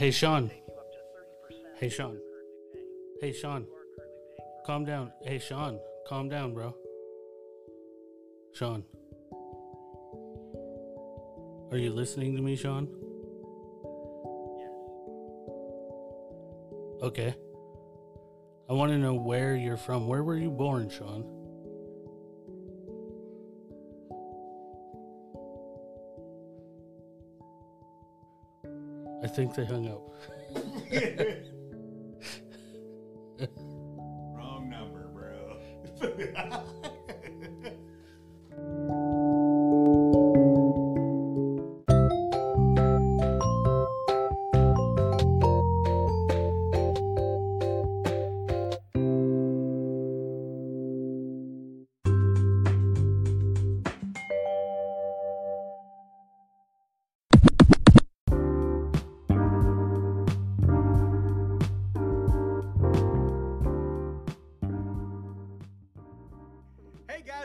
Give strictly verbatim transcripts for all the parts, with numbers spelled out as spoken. Hey, Sean. Hey, Sean. Hey, Sean. Calm down. Hey, Sean. Calm down, bro. Sean. Are you listening to me, Sean? Yes. Okay. I want to know where you're from. Where were you born, Sean? I think they hung up. Wrong number, bro.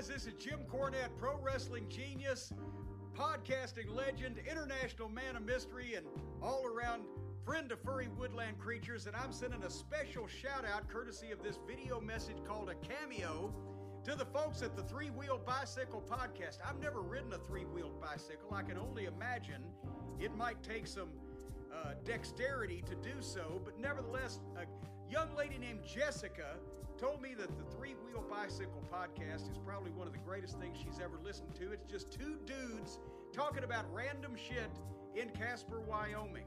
This is Jim Cornette, pro wrestling genius, podcasting legend, international man of mystery, and all-around friend to furry woodland creatures. And I'm sending a special shout-out, courtesy of this video message called a cameo, to the folks at the Three Wheel Bicycle Podcast. I've never ridden a three-wheeled bicycle. I can only imagine it might take some uh, dexterity to do so, but nevertheless, a young lady named Jessica told me that the Three Wheel Bicycle Podcast is probably one of the greatest things she's ever listened to. It's just two dudes talking about random shit in Casper, Wyoming.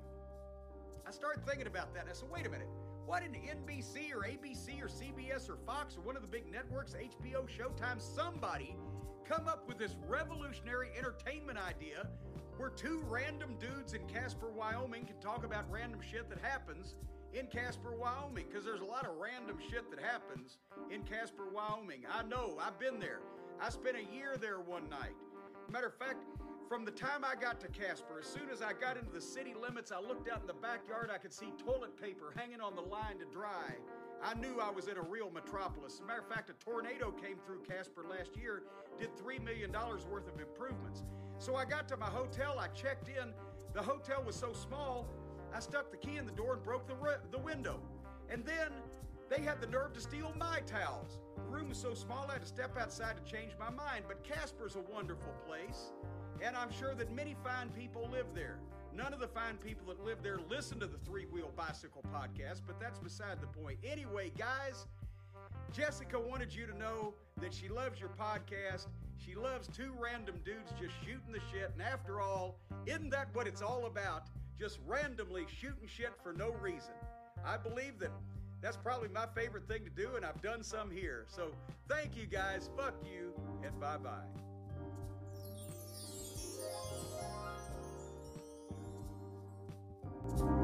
I started thinking about that, and I said, wait a minute. Why didn't N B C or A B C or C B S or Fox or one of the big networks, H B O, Showtime, somebody come up with this revolutionary entertainment idea where two random dudes in Casper, Wyoming can talk about random shit that happens in Casper, Wyoming, because there's a lot of random shit that happens in Casper, Wyoming. I know, I've been there. I spent a year there one night. Matter of fact, from the time I got to Casper, as soon as I got into the city limits, I looked out in the backyard, I could see toilet paper hanging on the line to dry. I knew I was in a real metropolis. As a matter of fact, a tornado came through Casper last year, did three million dollars worth of improvements. So I got to my hotel, I checked in. The hotel was so small, I stuck the key in the door and broke the, the window. And then they had the nerve to steal my towels. The room was so small I had to step outside to change my mind. But Casper's a wonderful place, and I'm sure that many fine people live there. None of the fine people that live there listen to the Three Wheel Bicycle Podcast, but that's beside the point. Anyway, guys, Jessica wanted you to know that she loves your podcast. She loves two random dudes just shooting the shit. And after all, isn't that what it's all about? Just randomly shooting shit for no reason. I believe that that's probably my favorite thing to do, and I've done some here. So thank you guys, fuck you, and bye-bye. Thank you.